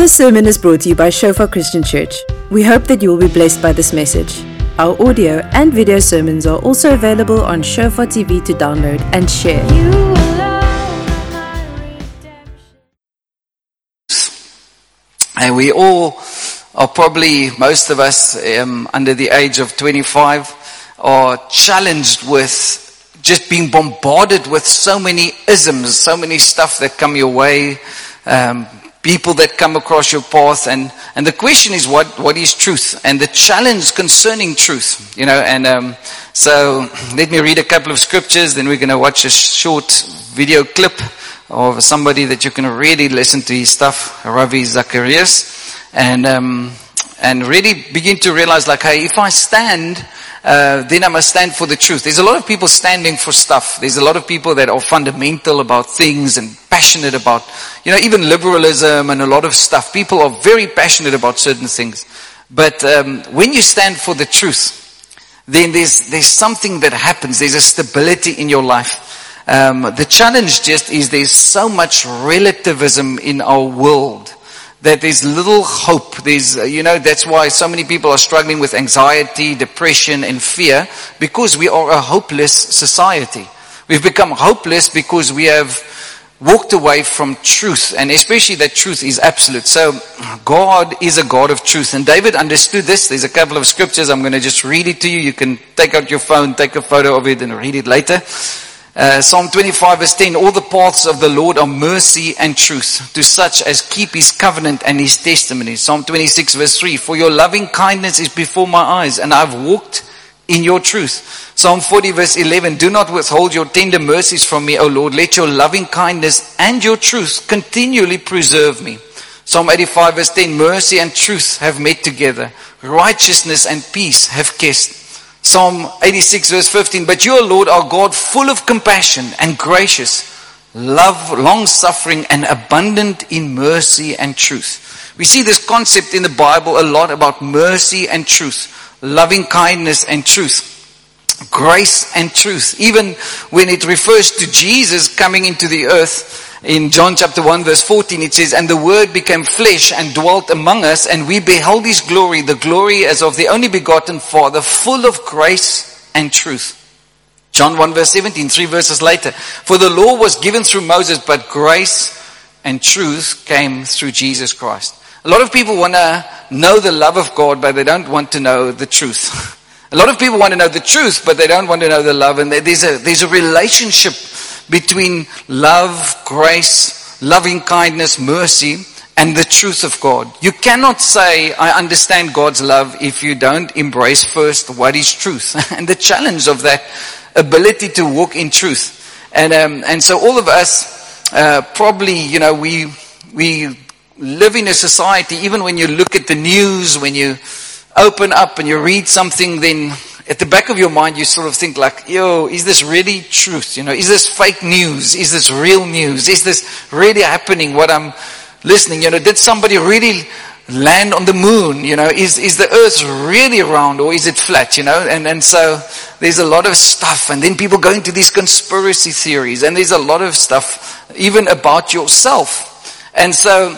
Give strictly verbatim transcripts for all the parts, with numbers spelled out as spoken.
This sermon is brought to you by Shofar Christian Church. We hope that you will be blessed by this message. Our audio and video sermons are also available on Shofar T V to download and share. And we all are probably, most of us um, under the age of twenty-five, are challenged with just being bombarded with so many isms, so many stuff that come your way, um, people that come across your path, and, and the question is, what what is truth? And the challenge concerning truth, you know, and um, so let me read a couple of scriptures, then we're going to watch a short video clip of somebody that you can really listen to his stuff, Ravi Zacharias, and, um, and really begin to realize, like, hey, if I stand... Uh, then I must stand for the truth. There's a lot of people standing for stuff. There's a lot of people that are fundamental about things and passionate about, you know, even liberalism and a lot of stuff. People are very passionate about certain things. But um, when you stand for the truth, then there's there's something that happens. There's a stability in your life. Um, the challenge just is there's so much relativism in our world that there's little hope. There's, you know, that's why so many people are struggling with anxiety, depression, and fear, because we are a hopeless society. We've become hopeless because we have walked away from truth, and especially that truth is absolute. So God is a God of truth, and David understood this. There's a couple of scriptures. I'm going to just read it to you. You can take out your phone, take a photo of it, and read it later. Uh, Psalm twenty-five verse ten, all the paths of the Lord are mercy and truth to such as keep his covenant and his testimony. Psalm twenty-six verse three, for your loving kindness is before my eyes and I've walked in your truth. Psalm forty verse eleven, do not withhold your tender mercies from me, O Lord. Let your loving kindness and your truth continually preserve me. Psalm eighty-five verse ten, mercy and truth have met together. Righteousness and peace have kissed. Psalm eighty-six verse fifteen, but you, O Lord, are God full of compassion and gracious, love, long-suffering and abundant in mercy and truth. We see this concept in the Bible a lot about mercy and truth, loving kindness and truth, grace and truth. Even when it refers to Jesus coming into the earth, in John chapter one verse fourteen, it says, and the word became flesh and dwelt among us, and we beheld his glory, the glory as of the only begotten Father, full of grace and truth. John one verse seventeen, three verses later, for the law was given through Moses, but grace and truth came through Jesus Christ. A lot of people want to know the love of God, but they don't want to know the truth. A lot of people want to know the truth, but they don't want to know the love. And there's a there's a relationship between love, grace, loving kindness, mercy, and the truth of God. You cannot say, I understand God's love, if you don't embrace first what is truth. And the challenge of that ability to walk in truth. And um, and so all of us, uh, probably, you know, we we live in a society, even when you look at the news, when you open up and you read something, then at the back of your mind you sort of think like, yo, is this really truth? You know, is this fake news? Is this real news? Is this really happening, what I'm listening? You know, did somebody really land on the moon? You know, is is the earth really round or is it flat? You know, and, and so there's a lot of stuff, and then people go into these conspiracy theories, and there's a lot of stuff even about yourself. And so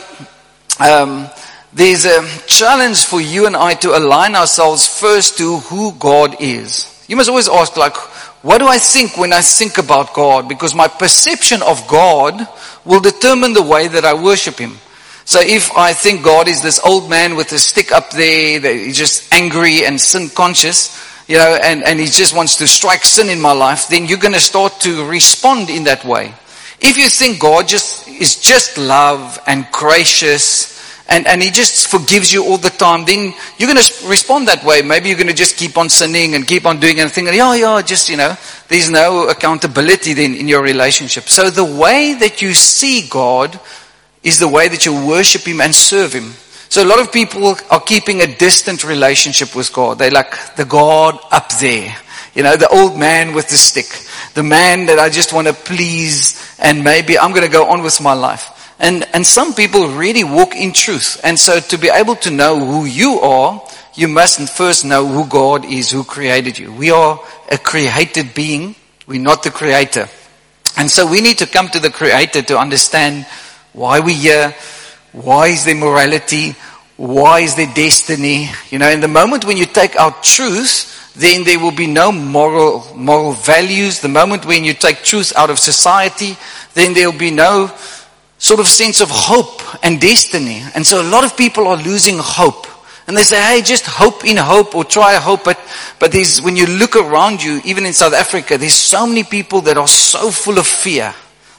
um there's a challenge for you and I to align ourselves first to who God is. You must always ask, like, what do I think when I think about God? Because my perception of God will determine the way that I worship him. So if I think God is this old man with a stick up there, that he's just angry and sin conscious, you know, and, and he just wants to strike sin in my life, then you're going to start to respond in that way. If you think God just is just love and gracious, And, and he just forgives you all the time, then you're going to respond that way. Maybe you're going to just keep on sinning and keep on doing anything. And yeah, yeah, just, you know, there's no accountability then in your relationship. So the way that you see God is the way that you worship him and serve him. So a lot of people are keeping a distant relationship with God. They're like the God up there. You know, the old man with the stick. The man that I just want to please, and maybe I'm going to go on with my life. And and some people really walk in truth. And so to be able to know who you are, you must first know who God is, who created you. We are a created being. We're not the creator. And so we need to come to the creator to understand why we're here, Why is there morality? Why is there destiny? You know, in the moment when you take out truth, then there will be no moral moral values. The moment when you take truth out of society, then there will be no sort of sense of hope and destiny. And so a lot of people are losing hope. And they say, hey, just hope in hope or try hope. But, but there's, when you look around you, even in South Africa, there's so many people that are so full of fear.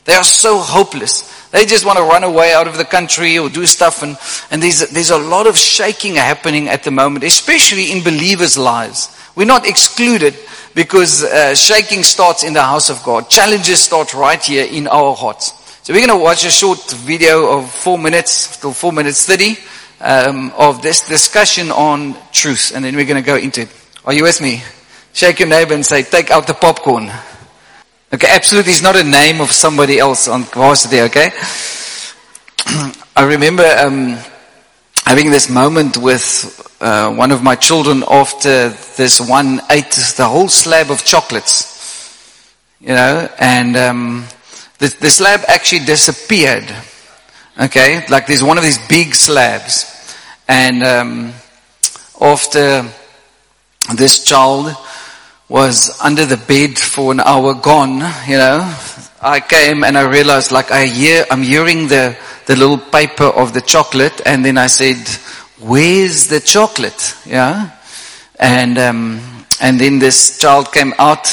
They are so hopeless. They just want to run away out of the country or do stuff. And, and there's, there's a lot of shaking happening at the moment, especially in believers' lives. We're not excluded because uh, shaking starts in the house of God. Challenges start right here in our hearts. So we're going to watch a short video of four minutes till four minutes thirty um, of this discussion on truth. And then we're going to go into it. Are you with me? Shake your neighbor and say, take out the popcorn. Okay, absolutely is not a name of somebody else on varsity, okay? I remember um, having this moment with uh, one of my children after this one ate the whole slab of chocolates, you know, and um, the, the slab actually disappeared, okay? Like there's one of these big slabs, and um, after this child was under the bed for an hour gone, you know, I came and I realized, like, I hear, I'm hearing the, the little paper of the chocolate, and then I said, where's the chocolate? Yeah. And, um, and then this child came out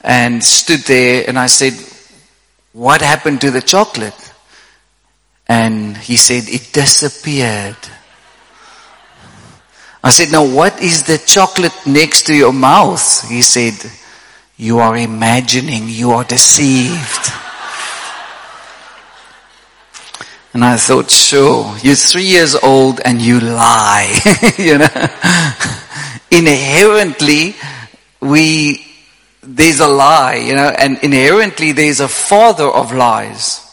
and stood there, and I said, what happened to the chocolate? And he said, it disappeared. I said, now what is the chocolate next to your mouth? He said, you are imagining, you are deceived. And I thought, sure, you're three years old and you lie. You know, inherently, we, there's a lie, you know, and inherently there's a father of lies.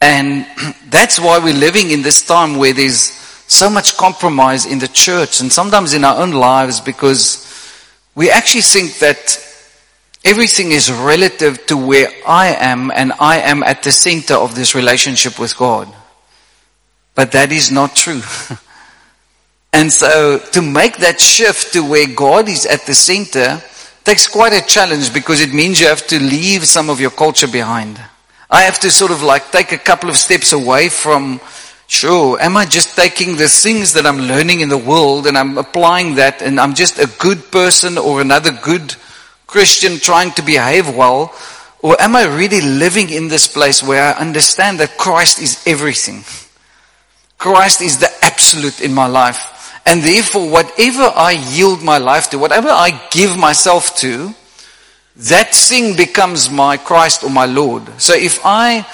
And that's why we're living in this time where there's so much compromise in the church and sometimes in our own lives, because we actually think that everything is relative to where I am, and I am at the center of this relationship with God. But that is not true. And so to make that shift to where God is at the center takes quite a challenge, because it means you have to leave some of your culture behind. I have to sort of like take a couple of steps away from, sure, am I just taking the things that I'm learning in the world and I'm applying that, and I'm just a good person or another good Christian trying to behave well? Or am I really living in this place where I understand that Christ is everything? Christ is the absolute in my life. And therefore, whatever I yield my life to, whatever I give myself to, that thing becomes my Christ or my Lord. So if I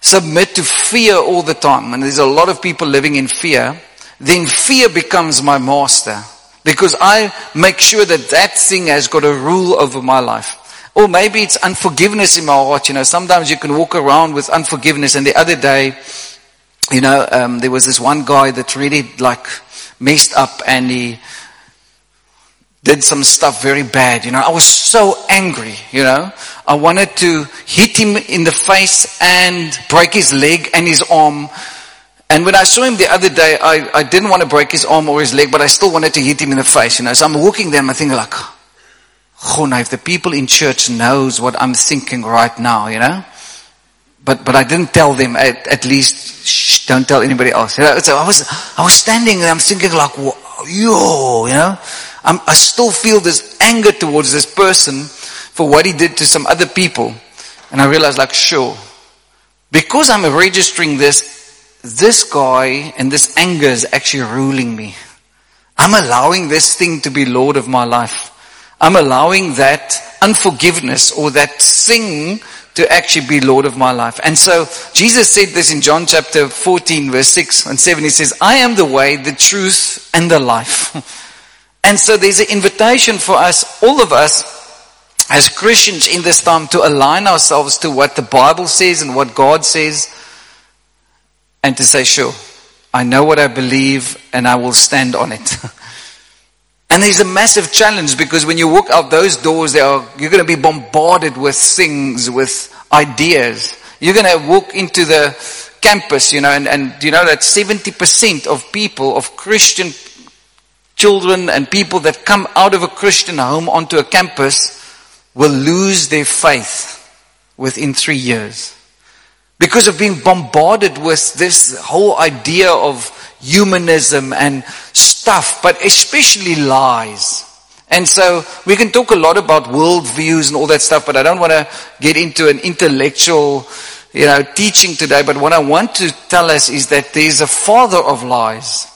submit to fear all the time, and there's a lot of people living in fear, then fear becomes my master, because I make sure that that thing has got a rule over my life. Or maybe it's unforgiveness in my heart. You know, sometimes you can walk around with unforgiveness. And the other day, you know, um, there was this one guy that really like messed up, and he did some stuff very bad, you know. I was so angry, you know. I wanted to hit him in the face and break his leg and his arm. And when I saw him the other day, I, I didn't want to break his arm or his leg, but I still wanted to hit him in the face, you know. So I'm walking there and I think like, oh, now if the people in church knows what I'm thinking right now, you know. But but I didn't tell them, at, at least, shh, don't tell anybody else. You know? So I was, I was standing there, I'm thinking like, yo, you know. I'm, I still feel this anger towards this person for what he did to some other people. And I realized, like, sure, because I'm registering this, this guy and this anger is actually ruling me. I'm allowing this thing to be Lord of my life. I'm allowing that unforgiveness or that thing to actually be Lord of my life. And so Jesus said this in John chapter fourteen, verse six and seven. He says, I am the way, the truth, and the life. And so there's an invitation for us, all of us, as Christians in this time, to align ourselves to what the Bible says and what God says, and to say, sure, I know what I believe and I will stand on it. And there's a massive challenge, because when you walk out those doors, there are, you're going to be bombarded with things, with ideas. You're going to walk into the campus, you know, and, and you know that seventy percent of people, of Christian children and people that come out of a Christian home onto a campus will lose their faith within three years. Because of being bombarded with this whole idea of humanism and stuff, but especially lies. And so we can talk a lot about worldviews and all that stuff, but I don't want to get into an intellectual, you know, teaching today. But what I want to tell us is that there's a father of lies,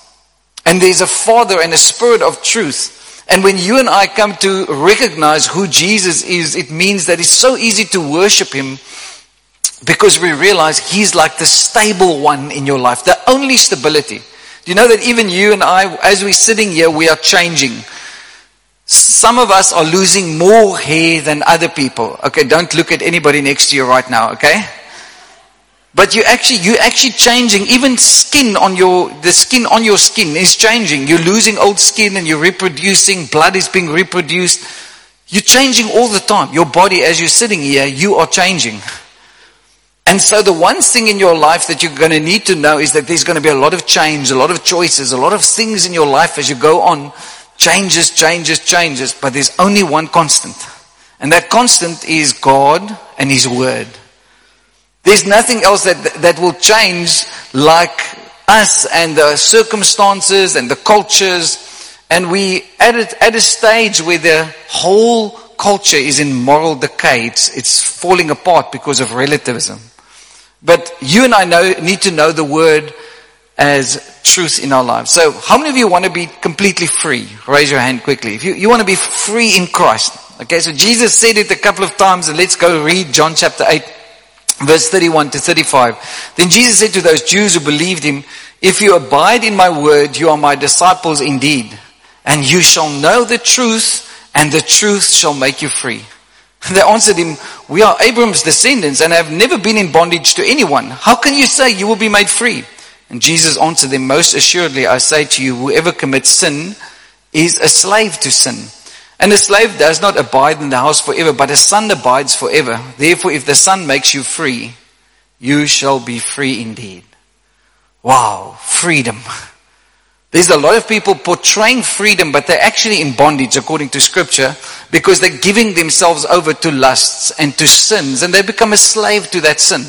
and there's a father and a spirit of truth. And when you and I come to recognize who Jesus is, it means that it's so easy to worship him, because we realize he's like the stable one in your life, the only stability. Do you know that even you and I, as we're sitting here, we are changing? Some of us are losing more hair than other people. Okay, don't look at anybody next to you right now, okay? But you actually, you're actually changing. Even skin on your, the skin on your skin is changing. You're losing old skin and you're reproducing. Blood is being reproduced. You're changing all the time. Your body, as you're sitting here, you are changing. And so the one thing in your life that you're going to need to know is that there's going to be a lot of change, a lot of choices, a lot of things in your life as you go on. Changes, changes, changes, but there's only one constant. And that constant is God and his word. There's nothing else that that will change like us and the circumstances and the cultures. And we at a, at a stage where the whole culture is in moral decay. It's, it's falling apart because of relativism. But you and I know, need to know the word as truth in our lives. So how many of you want to be completely free? Raise your hand quickly. If you, you want to be free in Christ. Okay, so Jesus said it a couple of times, and let's go read John chapter eight, verse thirty-one to thirty-five. Then Jesus said to those Jews who believed him, "If you abide in my word, you are my disciples indeed, and you shall know the truth, and the truth shall make you free." They answered him, "We are Abraham's descendants and have never been in bondage to anyone. How can you say you will be made free?" And Jesus answered them, "Most assuredly, I say to you, whoever commits sin is a slave to sin. And a slave does not abide in the house forever, but a son abides forever. Therefore, if the son makes you free, you shall be free indeed." Wow, freedom. There's a lot of people portraying freedom, but they're actually in bondage according to scripture, because they're giving themselves over to lusts and to sins, and they become a slave to that sin.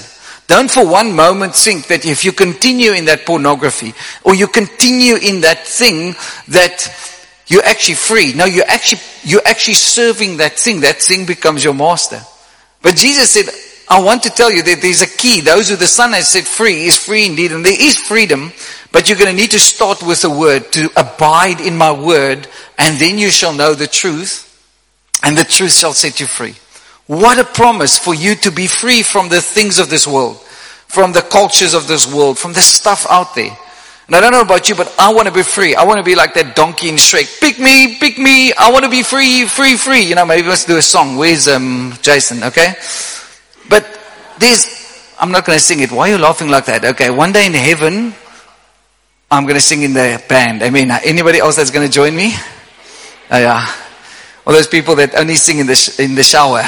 Don't for one moment think that if you continue in that pornography, or you continue in that thing, that you're actually free. No, you're actually, you're actually serving that thing. That thing becomes your master. But Jesus said, I want to tell you that there's a key. Those who the Son has set free is free indeed. And there is freedom, but you're going to need to start with the word, to abide in my word, and then you shall know the truth, and the truth shall set you free. What a promise for you to be free from the things of this world, from the cultures of this world, from the stuff out there. And I don't know about you, but I want to be free. I want to be like that donkey in Shrek. Pick me, pick me. I want to be free, free, free. You know, maybe let's do a song. Where's um Jason, okay? But there's, I'm not going to sing it. Why are you laughing like that? Okay, one day in heaven, I'm going to sing in the band. I mean, anybody else that's going to join me? Oh, yeah. All those people that only sing in the sh- in the shower.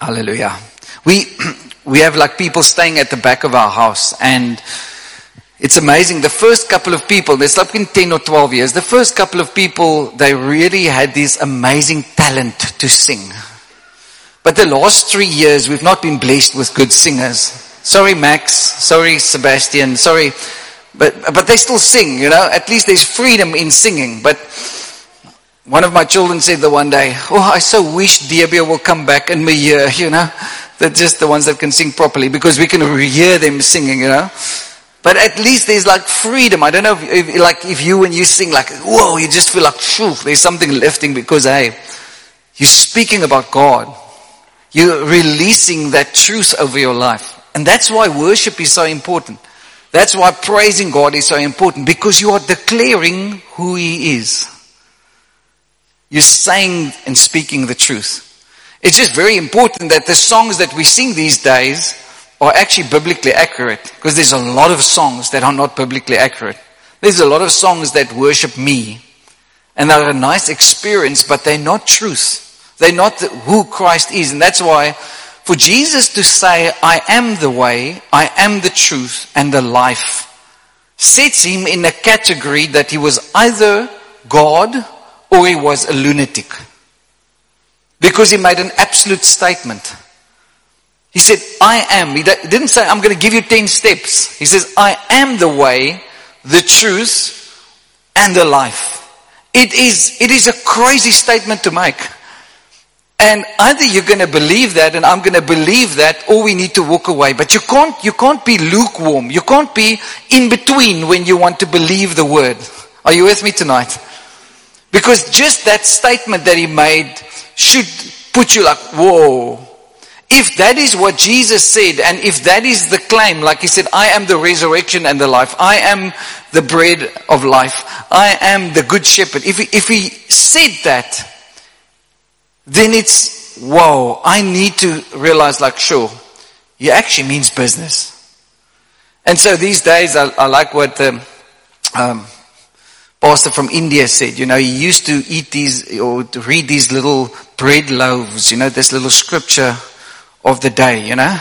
Hallelujah. We we have like people staying at the back of our house, and it's amazing. The first couple of people, they slept in ten or twelve years. The first couple of people, they really had this amazing talent to sing. But the last three years, we've not been blessed with good singers. Sorry, Max. Sorry, Sebastian. Sorry. But but they still sing, you know. At least there's freedom in singing. But one of my children said the one day, "Oh, I so wish Diabia will come back in my year," you know. They're just the ones that can sing properly, because we can hear them singing, you know. But at least there's like freedom. I don't know if, if like if you when you sing like, whoa, you just feel like, phew, there's something lifting, because hey, you're speaking about God. You're releasing that truth over your life. And that's why worship is so important. That's why praising God is so important, because you are declaring who he is. You're saying and speaking the truth. It's just very important that the songs that we sing these days are actually biblically accurate, because there's a lot of songs that are not biblically accurate. There's a lot of songs that worship me, and they're a nice experience, but they're not truth. They're not who Christ is. And that's why For Jesus to say, I am the way, I am the truth and the life, sets him in a category that he was either God or he was a lunatic. Because he made an absolute statement. He said, I am. He didn't say, I'm going to give you ten steps. He says, I am the way, the truth, and the life. It is, it is a crazy statement to make. And either you're going to believe that, and I'm going to believe that, or we need to walk away. But you can't, you can't be lukewarm. You can't be in between when you want to believe the word. Are you with me tonight? Because just that statement that he made should put you like, whoa. If that is what Jesus said, and if that is the claim, like he said, I am the resurrection and the life. I am the bread of life. I am the good shepherd. If he, if he said that, then it's, whoa, I need to realize, like, sure, he actually means business. And so these days, I, I like what um, um pastor from India said. You know, he used to eat these, or to read these little bread loaves, you know, this little scripture of the day, you know,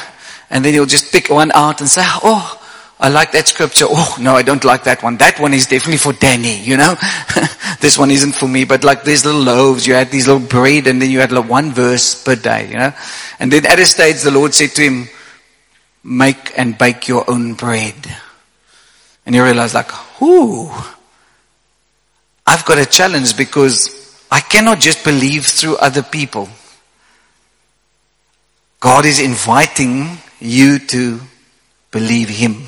and then you'll just pick one out and say, oh, I like that scripture. Oh, no, I don't like that one. That one is definitely for Danny, you know. This one isn't for me. But like these little loaves, you had these little bread, and then you had like one verse per day, you know. And then at a stage, the Lord said to him, make and bake your own bread. And you realize, like, whoo, I've got a challenge, because I cannot just believe through other people. God is inviting you to believe him.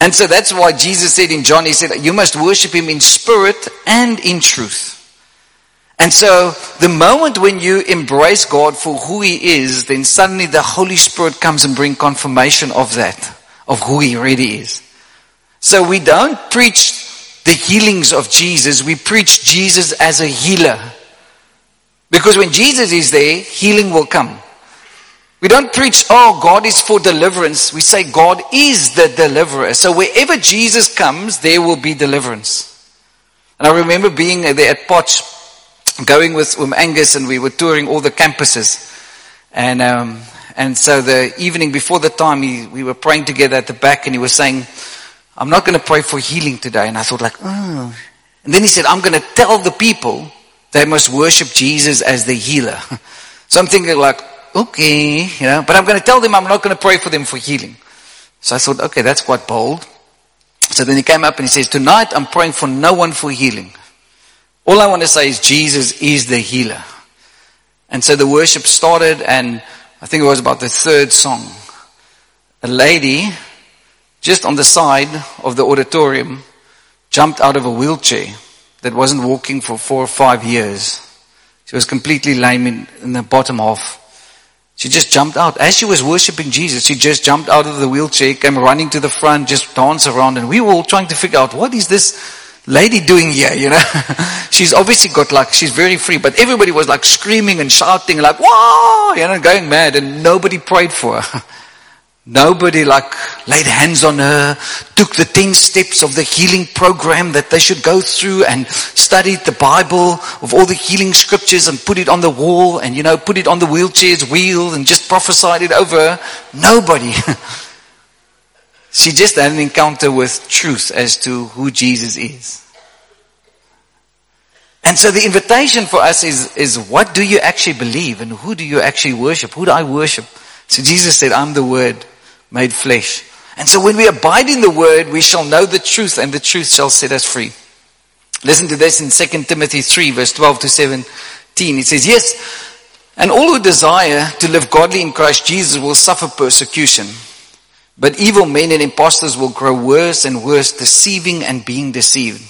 And so that's why Jesus said in John, he said, you must worship him in spirit and in truth. And so the moment when you embrace God for who he is, then suddenly the Holy Spirit comes and brings confirmation of that, of who he really is. So we don't preach the healings of Jesus, we preach Jesus as a healer. Because when Jesus is there, healing will come. We don't preach, oh, God is for deliverance. We say God is the deliverer. So wherever Jesus comes, there will be deliverance. And I remember being there at Potch, going with um, Angus, and we were touring all the campuses. And um, and so the evening before the time, he, we were praying together at the back, and he was saying, I'm not going to pray for healing today. And I thought, like, oh. And then he said, I'm going to tell the people they must worship Jesus as the healer. So I'm thinking, like, okay, you know, but I'm going to tell them I'm not going to pray for them for healing. So I thought, okay, that's quite bold. So then he came up and he says, tonight I'm praying for no one for healing. All I want to say is Jesus is the healer. And so the worship started, and I think it was about the third song. A lady just on the side of the auditorium jumped out of a wheelchair that wasn't walking for four or five years. She was completely lame in, in the bottom half. She just jumped out. As she was worshipping Jesus, she just jumped out of the wheelchair, came running to the front, just danced around. And we were all trying to figure out, what is this lady doing here, you know? She's obviously got, like, she's very free. But everybody was, like, screaming and shouting, like, wow, you know, going mad. And nobody prayed for her. Nobody, like, laid hands on her, took the ten steps of the healing program that they should go through, and studied the Bible of all the healing scriptures and put it on the wall, and, you know, put it on the wheelchair's wheel and just prophesied it over. Nobody. She just had an encounter with truth as to who Jesus is. And so the invitation for us is, is what do you actually believe, and who do you actually worship? Who do I worship? So Jesus said, I'm the word made flesh. And so when we abide in the word, we shall know the truth, and the truth shall set us free. Listen to this in Second Timothy three, verse twelve to seventeen. It says, yes, and all who desire to live godly in Christ Jesus will suffer persecution. But evil men and impostors will grow worse and worse, deceiving and being deceived.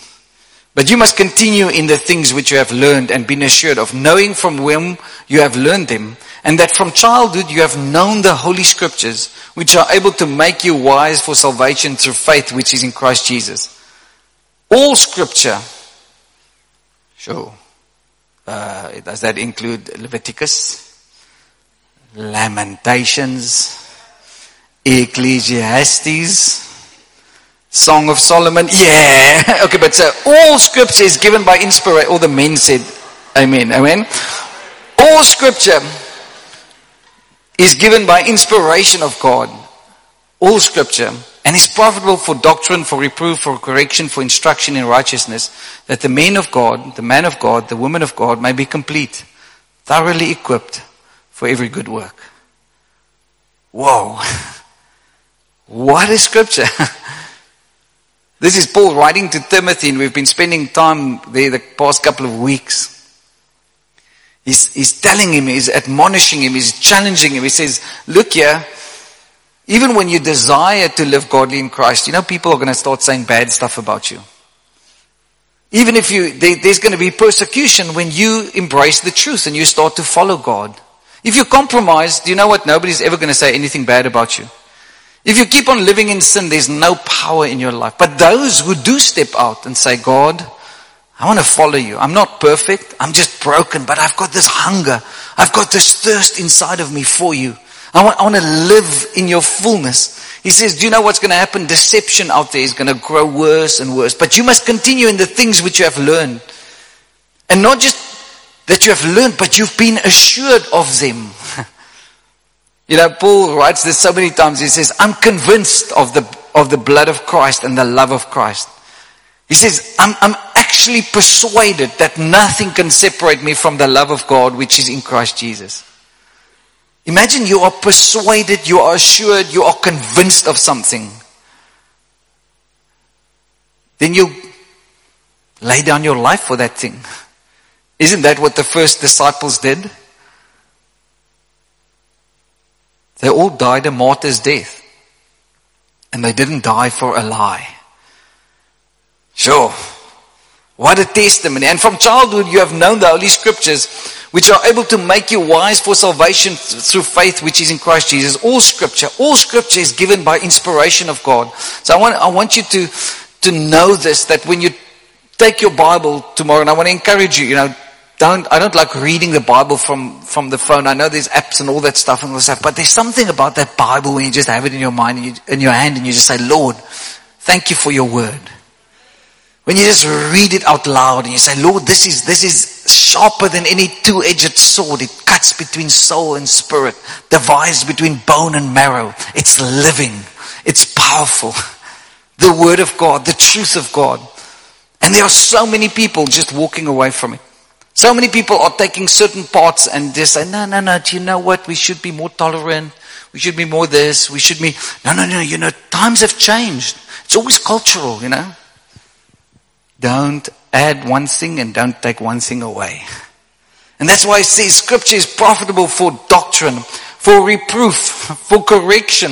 But you must continue in the things which you have learned and been assured of, knowing from whom you have learned them, and that from childhood you have known the Holy Scriptures, which are able to make you wise for salvation through faith which is in Christ Jesus. All Scripture, sure, uh, does that include Leviticus, Lamentations, Ecclesiastes, Song of Solomon? Yeah. Okay, but so all scripture is given by inspiration. All the men said, amen, amen. All scripture is given by inspiration of God. All scripture, and is profitable for doctrine, for reproof, for correction, for instruction in righteousness, that the men of God, the man of God, the woman of God may be complete, thoroughly equipped for every good work. Whoa. What is scripture? This is Paul writing to Timothy, and we've been spending time there the past couple of weeks. He's, he's telling him, he's admonishing him, he's challenging him. He says, look here, even when you desire to live godly in Christ, you know, people are going to start saying bad stuff about you. Even if you, there, there's going to be persecution when you embrace the truth and you start to follow God. If you compromise, do you know what? Nobody's ever going to say anything bad about you. If you keep on living in sin, there's no power in your life. But those who do step out and say, God, I want to follow you. I'm not perfect. I'm just broken, but I've got this hunger. I've got this thirst inside of me for you. I want, I want to live in your fullness. He says, do you know what's going to happen? Deception out there is going to grow worse and worse. But you must continue in the things which you have learned. And not just that you have learned, but you've been assured of them. You know, Paul writes this so many times. He says, I'm convinced of the, of the blood of Christ and the love of Christ. He says, I'm, I'm actually persuaded that nothing can separate me from the love of God, which is in Christ Jesus. Imagine you are persuaded, you are assured, you are convinced of something. Then you lay down your life for that thing. Isn't that what the first disciples did? They all died a martyr's death. And they didn't die for a lie. Sure. What a testimony. And from childhood you have known the Holy Scriptures, which are able to make you wise for salvation through faith which is in Christ Jesus. All scripture, all scripture is given by inspiration of God. So I want, I want you to, to know this, that when you take your Bible tomorrow, and I want to encourage you, you know, don't, I don't like reading the Bible from, from the phone. I know there's apps and all that stuff and all that stuff, but there's something about that Bible when you just have it in your mind, and you, in your hand, and you just say, Lord, thank you for your word. When you just read it out loud and you say, Lord, this is, this is sharper than any two-edged sword. It cuts between soul and spirit, divides between bone and marrow. It's living. It's powerful. The word of God, the truth of God. And there are so many people just walking away from it. So many people are taking certain parts and just say, no, no, no, do you know what? We should be more tolerant. We should be more this. We should be, no, no, no, you know, times have changed. It's always cultural, you know. Don't add one thing and don't take one thing away. And that's why it says scripture is profitable for doctrine, for reproof, for correction.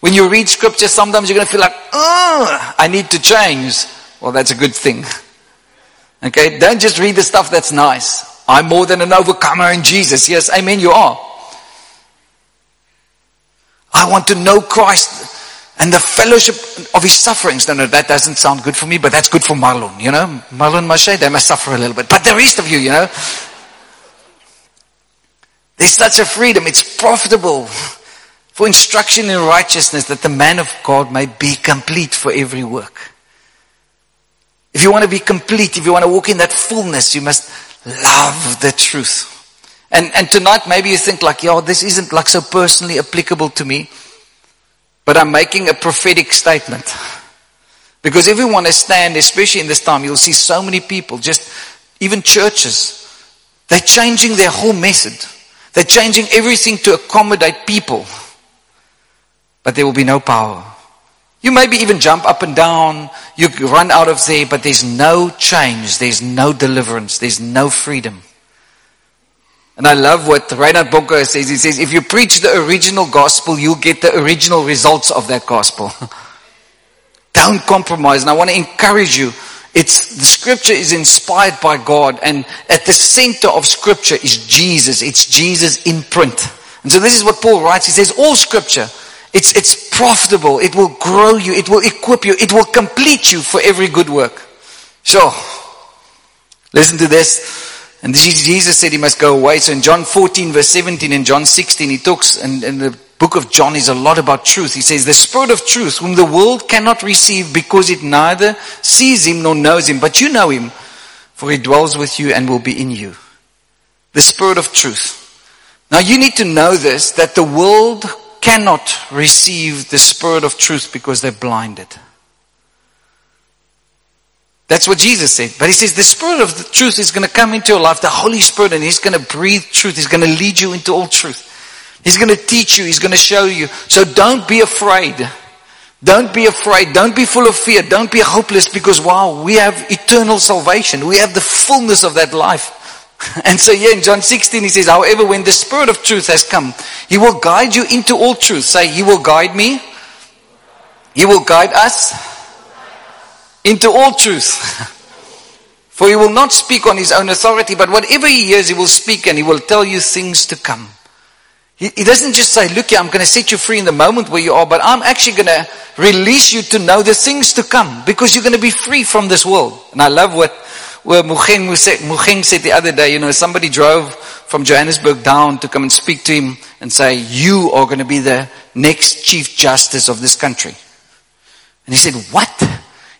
When you read scripture, sometimes you're going to feel like, oh, I need to change. Well, that's a good thing. Okay, don't just read the stuff that's nice. I'm more than an overcomer in Jesus. Yes, amen, you are. I want to know Christ and the fellowship of his sufferings. No, no, that doesn't sound good for me, but that's good for Marlon, you know. Marlon Maché, they must suffer a little bit. But the rest of you, you know. There's such a freedom. It's profitable for instruction in righteousness, that the man of God may be complete for every work. If you want to be complete, if you want to walk in that fullness, you must love the truth. And and tonight maybe you think like, yo, this isn't like so personally applicable to me. But I'm making a prophetic statement. Because if we want to stand, especially in this time, you'll see so many people, just even churches, they're changing their whole method. They're changing everything to accommodate people. But there will be no power. You maybe even jump up and down, you run out of there, but there's no change, there's no deliverance, there's no freedom. And I love what Reinhard Bonnke says. He says, if you preach the original gospel, you'll get the original results of that gospel. Don't compromise. And I want to encourage you. It's, the scripture is inspired by God. And at the center of scripture is Jesus. It's Jesus in print. And so this is what Paul writes. He says, all scripture, it's, it's profitable. It will grow you. It will equip you. It will complete you for every good work. Sure. Listen to this. And Jesus said he must go away. So in John fourteen verse seventeen and John sixteen, he talks, and, and the book of John is a lot about truth. He says, the Spirit of truth, whom the world cannot receive because it neither sees him nor knows him. But you know him, for he dwells with you and will be in you. The Spirit of truth. Now you need to know this, that the world cannot receive the Spirit of truth because they're blinded. That's what Jesus said. But he says the Spirit of the truth is going to come into your life, the Holy Spirit, and he's going to breathe truth. He's going to lead you into all truth. He's going to teach you. He's going to show you. So don't be afraid. Don't be afraid. Don't be full of fear. Don't be hopeless, because wow, we have eternal salvation. We have the fullness of that life. And so yeah, in John sixteen he says, however, when the Spirit of truth has come, he will guide you into all truth. Say, he will guide me. He will guide us into all truth. For he will not speak on his own authority, but whatever he hears, he will speak, and he will tell you things to come. He, he doesn't just say, look here, I'm going to set you free in the moment where you are, but I'm actually going to release you to know the things to come, because you're going to be free from this world. And I love what Well, Mukheng said, Mukheng said the other day, you know, somebody drove from Johannesburg down to come and speak to him and say, you are going to be the next Chief Justice of this country. And he said, what?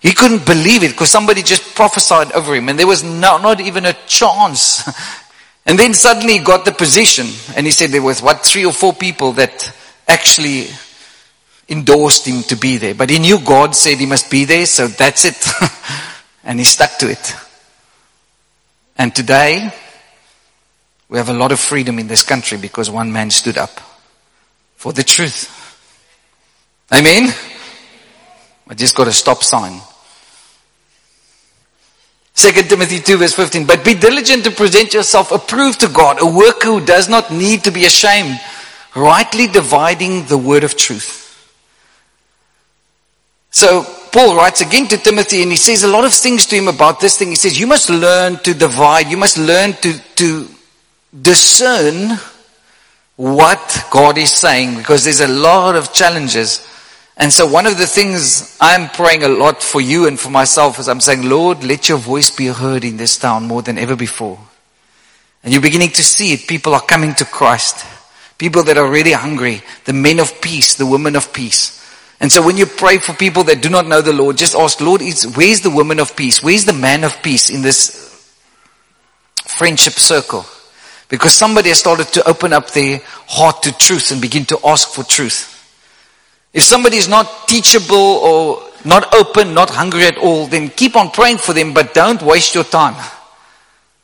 He couldn't believe it, because somebody just prophesied over him, and there was no, not even a chance. And then suddenly he got the position, and he said there was, what, three or four people that actually endorsed him to be there. But he knew God said he must be there, so that's it. And he stuck to it. And today, we have a lot of freedom in this country because one man stood up for the truth. Amen? I just got a stop sign. Second Timothy two verse fifteen, but be diligent to present yourself approved to God, a worker who does not need to be ashamed, rightly dividing the word of truth. So Paul writes again to Timothy, and he says a lot of things to him about this thing. He says, you must learn to divide. You must learn to, to discern what God is saying, because there's a lot of challenges. And so one of the things I'm praying a lot for you and for myself is I'm saying, Lord, let your voice be heard in this town more than ever before. And you're beginning to see it. People are coming to Christ. People that are really hungry. The men of peace, the women of peace. And so when you pray for people that do not know the Lord, just ask, Lord, where's the woman of peace? Where's the man of peace in this friendship circle? Because somebody has started to open up their heart to truth and begin to ask for truth. If somebody is not teachable or not open, not hungry at all, then keep on praying for them, but don't waste your time.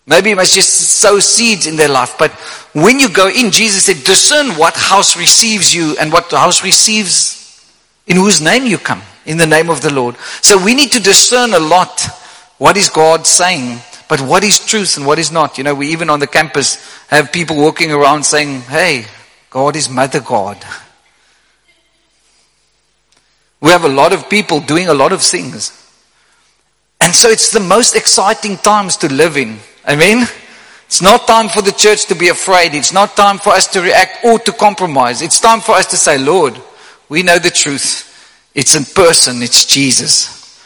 Maybe you must just sow seeds in their life. But when you go in, Jesus said, discern what house receives you and what house receives in whose name you come, in the name of the Lord. So we need to discern a lot. What is God saying? But what is truth and what is not? You know, we even on the campus have people walking around saying, hey, God is Mother God. We have a lot of people doing a lot of things. And so it's the most exciting times to live in. Amen? It's not time for the church to be afraid. It's not time for us to react or to compromise. It's time for us to say, Lord, we know the truth. It's in person. It's Jesus.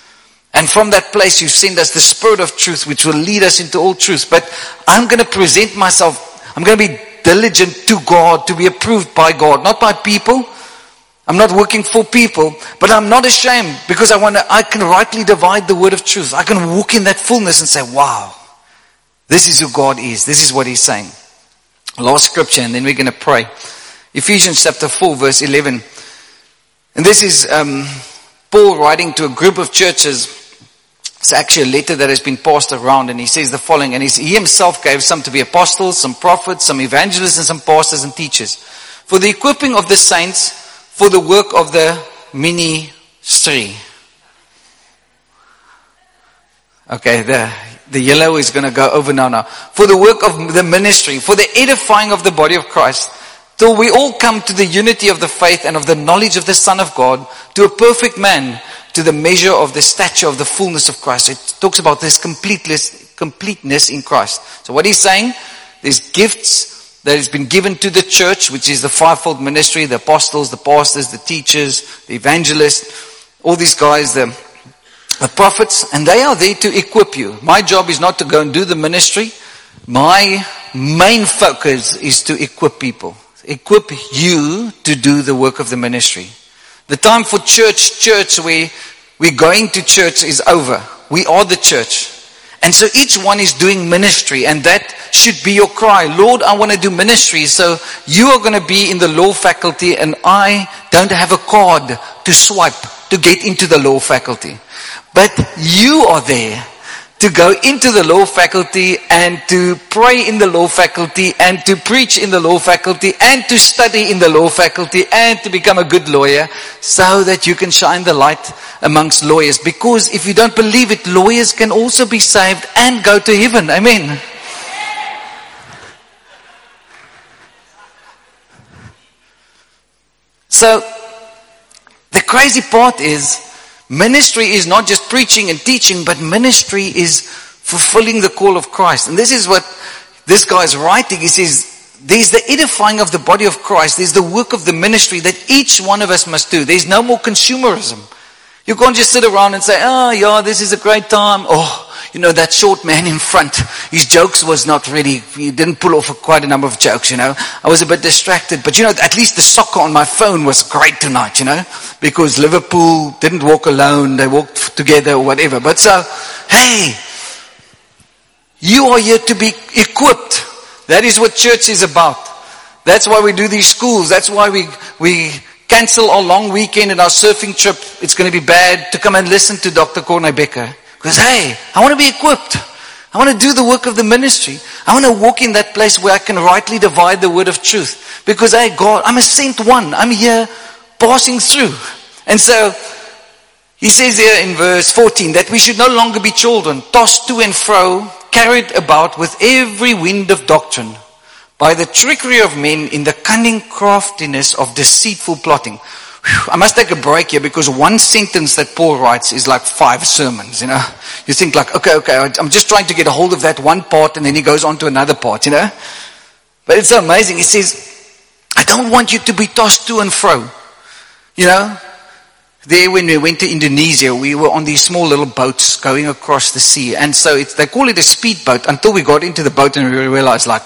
And from that place, you send us the Spirit of truth, which will lead us into all truth. But I'm going to present myself. I'm going to be diligent to God, to be approved by God, not by people. I'm not working for people, but I'm not ashamed, because I want to, I can rightly divide the word of truth. I can walk in that fullness and say, wow, this is who God is. This is what he's saying. Last scripture, and then we're going to pray. Ephesians chapter four verse eleven. And this is um, Paul writing to a group of churches. It's actually a letter that has been passed around, and he says the following. And he himself gave some to be apostles, some prophets, some evangelists, and some pastors and teachers, for the equipping of the saints, for the work of the ministry. Okay, the the yellow is going to go over now. Now, for the work of the ministry, for the edifying of the body of Christ, till we all come to the unity of the faith and of the knowledge of the Son of God, to a perfect man, to the measure of the stature of the fullness of Christ. It talks about this completeness, completeness in Christ. So what he's saying, there's gifts that has been given to the church, which is the fivefold ministry, the apostles, the pastors, the teachers, the evangelists, all these guys, the, the prophets, and they are there to equip you. My job is not to go and do the ministry. My main focus is to equip people. Equip you to do the work of the ministry. The time for church, church, where we're going to church is over. We are the church. And so each one is doing ministry, and that should be your cry. Lord, I want to do ministry. So you are going to be in the law faculty, and I don't have a card to swipe to get into the law faculty. But you are there to go into the law faculty and to pray in the law faculty and to preach in the law faculty and to study in the law faculty and to become a good lawyer so that you can shine the light amongst lawyers. Because if you don't believe it, lawyers can also be saved and go to heaven. Amen. So, the crazy part is, ministry is not just preaching and teaching, but ministry is fulfilling the call of Christ. And this is what this guy is writing. He says, there's the edifying of the body of Christ. There's the work of the ministry that each one of us must do. There's no more consumerism. You can't just sit around and say, oh, yeah, this is a great time. Oh, you know, that short man in front, his jokes was not really, he didn't pull off quite a number of jokes, you know. I was a bit distracted, but you know, at least the soccer on my phone was great tonight, you know, because Liverpool didn't walk alone, they walked together or whatever. But so, hey, you are here to be equipped. That is what church is about. That's why we do these schools. That's why we, we, cancel our long weekend and our surfing trip. It's going to be bad to come and listen to Doctor Cornebecker. Because, hey, I want to be equipped. I want to do the work of the ministry. I want to walk in that place where I can rightly divide the word of truth. Because, hey, God, I'm a sent one. I'm here passing through. And so, he says here in verse fourteen, that we should no longer be children, tossed to and fro, carried about with every wind of doctrine, by the trickery of men in the cunning craftiness of deceitful plotting. Whew, I must take a break here because one sentence that Paul writes is like five sermons, you know. You think like, okay, okay, I'm just trying to get a hold of that one part, and then he goes on to another part, you know. But it's so amazing. He says, I don't want you to be tossed to and fro, you know. There when we went to Indonesia, we were on these small little boats going across the sea. And so it's, they call it a speedboat until we got into the boat and we realized like,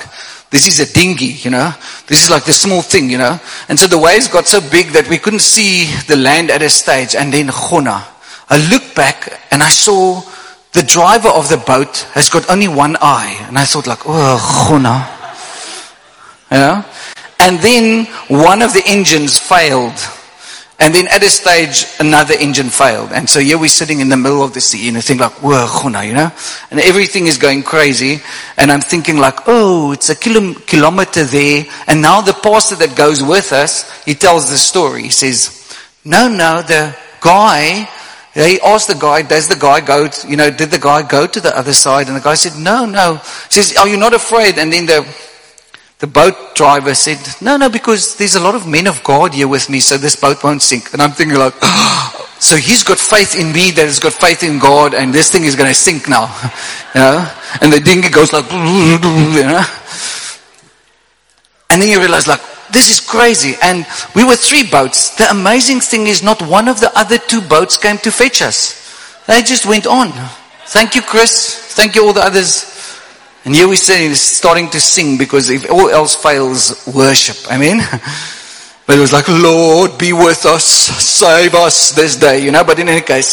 this is a dinghy, you know. This is like the small thing, you know. And so the waves got so big that we couldn't see the land at a stage. And then, Khona, I looked back and I saw the driver of the boat has got only one eye. And I thought like, oh, Khona. You know. And then one of the engines failed. And then at a stage, another engine failed. And so here we're sitting in the middle of the sea, and I think like, whoa, Khona, you know? And everything is going crazy. And I'm thinking like, oh, it's a kilom- kilometer there. And now the pastor that goes with us, he tells the story. He says, no, no, the guy, they asked the guy, does the guy go, to, you know, did the guy go to the other side? And the guy said, no, no. He says, are you not afraid? And then the The boat driver said, no, no, because there's a lot of men of God here with me, so this boat won't sink. And I'm thinking like, oh, so he's got faith in me that he's got faith in God, and this thing is going to sink now. You know? And the dinghy goes like, you know? And then you realize like, this is crazy. And we were three boats. The amazing thing is not one of the other two boats came to fetch us. They just went on. Thank you, Chris. Thank you, all the others. And here we say it's starting to sing because if all else fails, worship. Amen. But it was like, Lord, be with us, save us this day, you know. But in any case,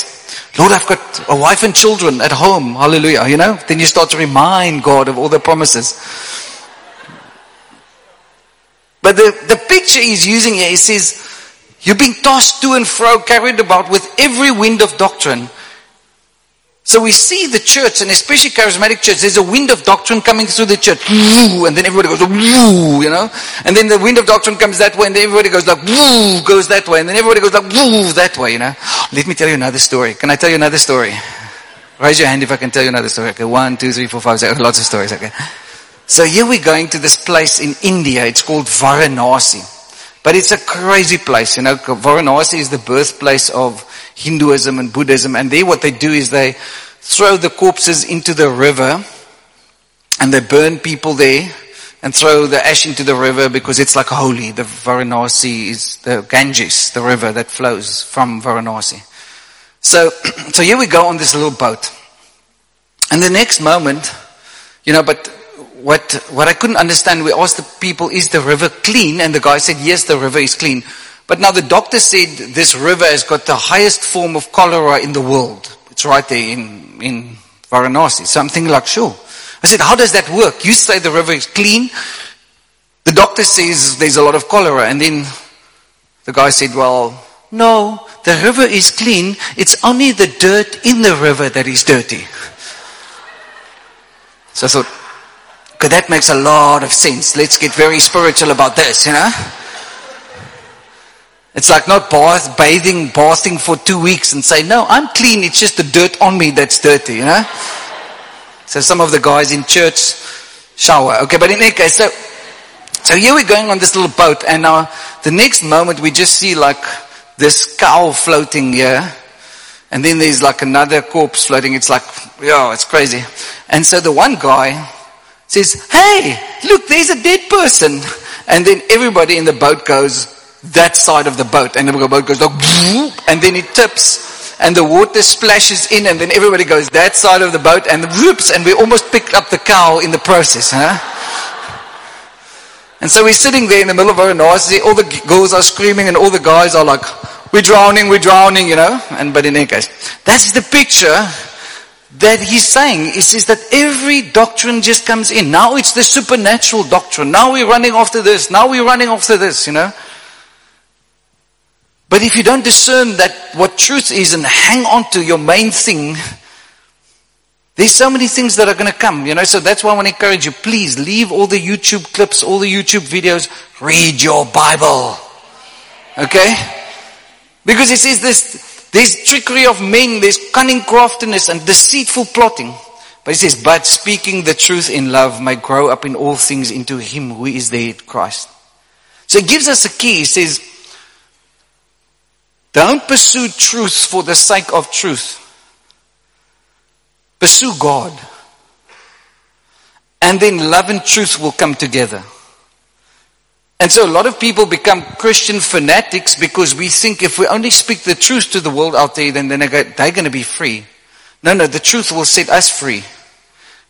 Lord, I've got a wife and children at home. Hallelujah, you know. Then you start to remind God of all the promises. But the, the picture he's using here, he says, you're being tossed to and fro, carried about with every wind of doctrine. So we see the church, and especially charismatic church, there's a wind of doctrine coming through the church. And then everybody goes, you know. And then the wind of doctrine comes that way, and then everybody goes like, goes that way. And then everybody goes like, that way, you know. Let me tell you another story. Can I tell you another story? Raise your hand if I can tell you another story. Okay, one, two, three, four, five, six, lots of stories. Okay. So here we're going to this place in India. It's called Varanasi. But it's a crazy place, you know. Varanasi is the birthplace of Hinduism and Buddhism, and there what they do is they throw the corpses into the river and they burn people there and throw the ash into the river because it's like holy. The Varanasi is the Ganges, the river that flows from Varanasi. So, so here we go on this little boat. And the next moment, you know, but what, what I couldn't understand, we asked the people, is the river clean? And the guy said, yes, the river is clean. But now the doctor said this river has got the highest form of cholera in the world. It's right there in, in Varanasi, something like sure. I said, how does that work? You say the river is clean. The doctor says there's a lot of cholera. And then the guy said, well, no, the river is clean. It's only the dirt in the river that is dirty. So I thought, okay, that makes a lot of sense. Let's get very spiritual about this, you know. It's like not bath, bathing, bathing for two weeks and say, no, I'm clean. It's just the dirt on me that's dirty, you know. So some of the guys in church shower. Okay, but in any case, so, so here we're going on this little boat. And now the next moment we just see like this cow floating here. And then there's like another corpse floating. It's like, yo, it's crazy. And so the one guy says, hey, look, there's a dead person. And then everybody in the boat goes that side of the boat. And the boat goes like, and then it tips. And the water splashes in, and then everybody goes that side of the boat, and the whoops, and we almost picked up the cow in the process, huh? And so we're sitting there in the middle of Varanasi. All the girls are screaming, and all the guys are like, "We're drowning, we're drowning," you know. And but in any case, that's the picture that he's saying. He says that every doctrine just comes in. Now it's the supernatural doctrine. Now we're running after this. Now we're running after this, you know. But if you don't discern that what truth is and hang on to your main thing, there's so many things that are going to come, you know. So that's why I want to encourage you, please leave all the YouTube clips, all the YouTube videos, read your Bible. Okay? Because it says this, there's trickery of men, there's cunning craftiness and deceitful plotting. But it says, but speaking the truth in love may grow up in all things into him who is the head, Christ. So it gives us a key. It says, don't pursue truth for the sake of truth. Pursue God. And then love and truth will come together. And so a lot of people become Christian fanatics because we think if we only speak the truth to the world out there, then they're going to be free. No, no, the truth will set us free.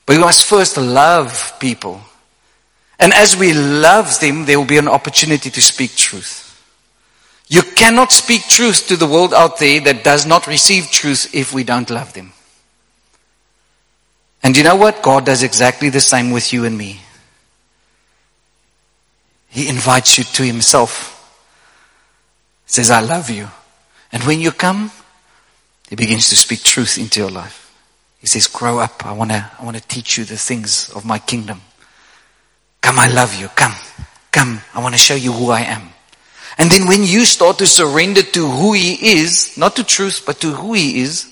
But we must first love people. And as we love them, there will be an opportunity to speak truth. You cannot speak truth to the world out there that does not receive truth if we don't love them. And you know what? God does exactly the same with you and me. He invites you to himself. He says, I love you. And when you come, he begins to speak truth into your life. He says, grow up. I want to I want to teach you the things of my kingdom. Come, I love you. Come, come. I want to show you who I am. And then when you start to surrender to who he is, not to truth, but to who he is,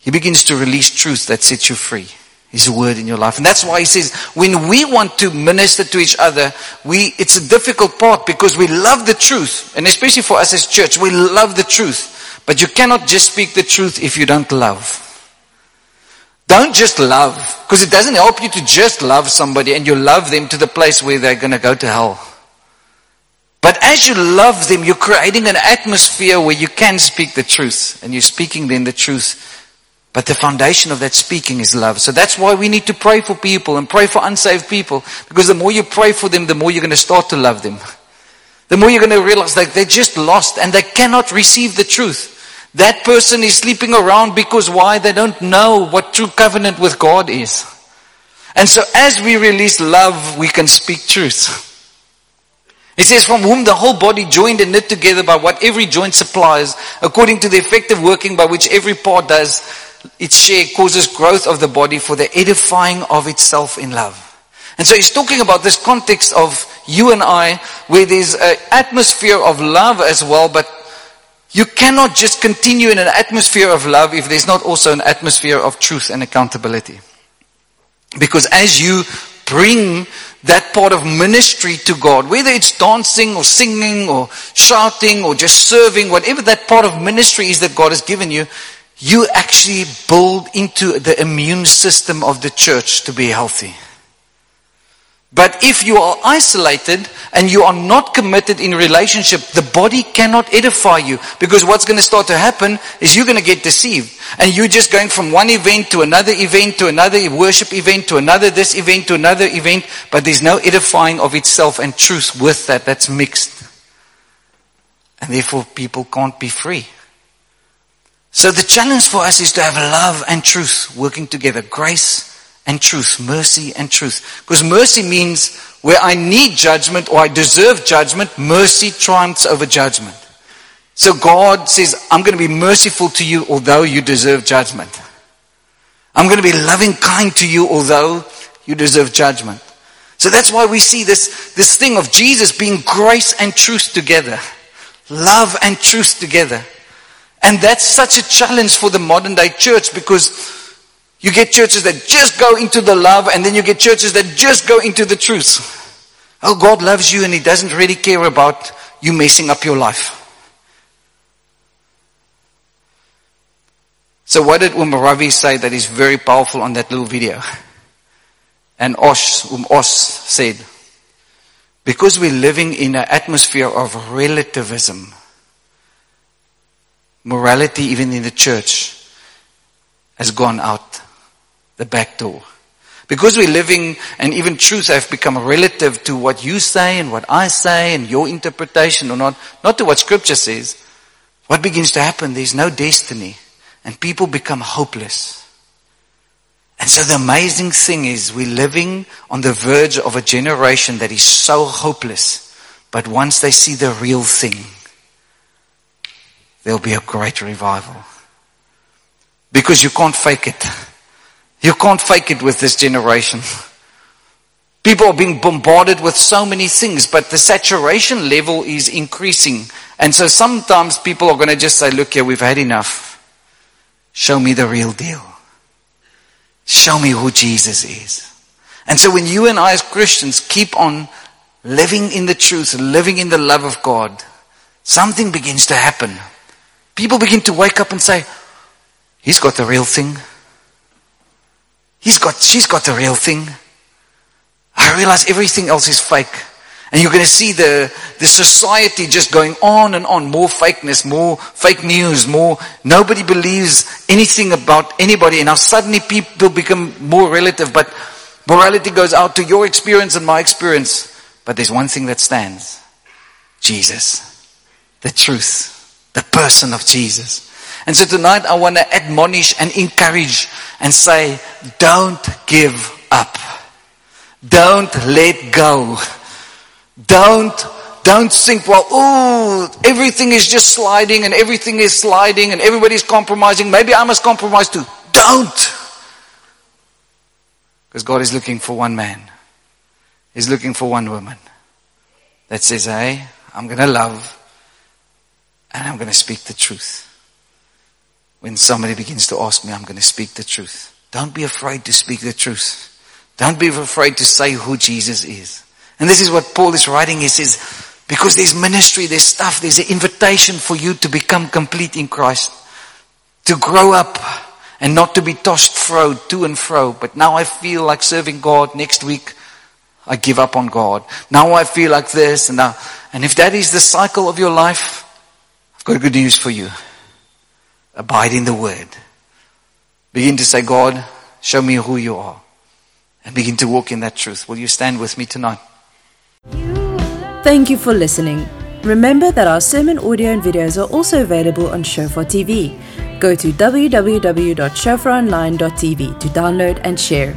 he begins to release truth that sets you free. His word in your life. And that's why he says, when we want to minister to each other, we it's a difficult part because we love the truth. And especially for us as church, we love the truth. But you cannot just speak the truth if you don't love. Don't just love. Because it doesn't help you to just love somebody and you love them to the place where they're going to go to hell. But as you love them, you're creating an atmosphere where you can speak the truth. And you're speaking then the truth. But the foundation of that speaking is love. So that's why we need to pray for people and pray for unsaved people. Because the more you pray for them, the more you're going to start to love them. The more you're going to realize that they're just lost and they cannot receive the truth. That person is sleeping around because why? They don't know what true covenant with God is. And so as we release love, we can speak truth. It says, from whom the whole body joined and knit together by what every joint supplies, according to the effective working by which every part does its share, causes growth of the body for the edifying of itself in love. And so he's talking about this context of you and I, where there's an atmosphere of love as well, but you cannot just continue in an atmosphere of love if there's not also an atmosphere of truth and accountability. Because as you bring that part of ministry to God, whether it's dancing or singing or shouting or just serving, whatever that part of ministry is that God has given you, you actually build into the immune system of the church to be healthy. But if you are isolated and you are not committed in relationship, the body cannot edify you. Because what's going to start to happen is you're going to get deceived. And you're just going from one event to another event to another worship event to another this event to another event. But there's no edifying of itself and truth with that. That's mixed. And therefore people can't be free. So the challenge for us is to have love and truth working together. Grace and truth, mercy and truth. Because mercy means where I need judgment or I deserve judgment, mercy triumphs over judgment. So God says, I'm going to be merciful to you although you deserve judgment. I'm going to be loving kind to you although you deserve judgment. So that's why we see this, this thing of Jesus being grace and truth together. Love and truth together. And that's such a challenge for the modern day church, because you get churches that just go into the love, and then you get churches that just go into the truth. Oh, God loves you and he doesn't really care about you messing up your life. So what did Um Ravi say that is very powerful on that little video? And Osh, Um Osh said, because we're living in an atmosphere of relativism, morality, even in the church, has gone out the back door. Because we're living, and even truth have become relative to what you say and what I say and your interpretation or not, not to what scripture says, what begins to happen? There's no destiny and people become hopeless. And so the amazing thing is we're living on the verge of a generation that is so hopeless, but once they see the real thing, there'll be a great revival. Because you can't fake it. You can't fake it with this generation. People are being bombarded with so many things, but the saturation level is increasing. And so sometimes people are going to just say, look here, we've had enough. Show me the real deal. Show me who Jesus is. And so when you and I as Christians keep on living in the truth, living in the love of God, something begins to happen. People begin to wake up and say, he's got the real thing. He's got, she's got the real thing. I realize everything else is fake. And you're going to see the, the society just going on and on. More fakeness, more fake news, more, nobody believes anything about anybody. And now suddenly people become more relative, but morality goes out to your experience and my experience. But there's one thing that stands. Jesus. The truth. The person of Jesus. And so tonight I want to admonish and encourage and say, don't give up. Don't let go. Don't, don't think, well, ooh, everything is just sliding and everything is sliding and everybody's compromising. Maybe I must compromise too. Don't! Because God is looking for one man. He's looking for one woman that says, hey, I'm going to love and I'm going to speak the truth. When somebody begins to ask me, I'm going to speak the truth. Don't be afraid to speak the truth. Don't be afraid to say who Jesus is. And this is what Paul is writing. He says, because there's ministry, there's stuff, there's an invitation for you to become complete in Christ. To grow up and not to be tossed fro, to and fro. But now I feel like serving God. Next week, I give up on God. Now I feel like this. And, now. And if that is the cycle of your life, got good news for you. Abide in the word. Begin to say, God, show me who you are. And begin to walk in that truth. Will you stand with me tonight? Thank you for listening. Remember that our sermon audio and videos are also available on Shofar T V. Go to w w w dot shofar online dot t v to download and share.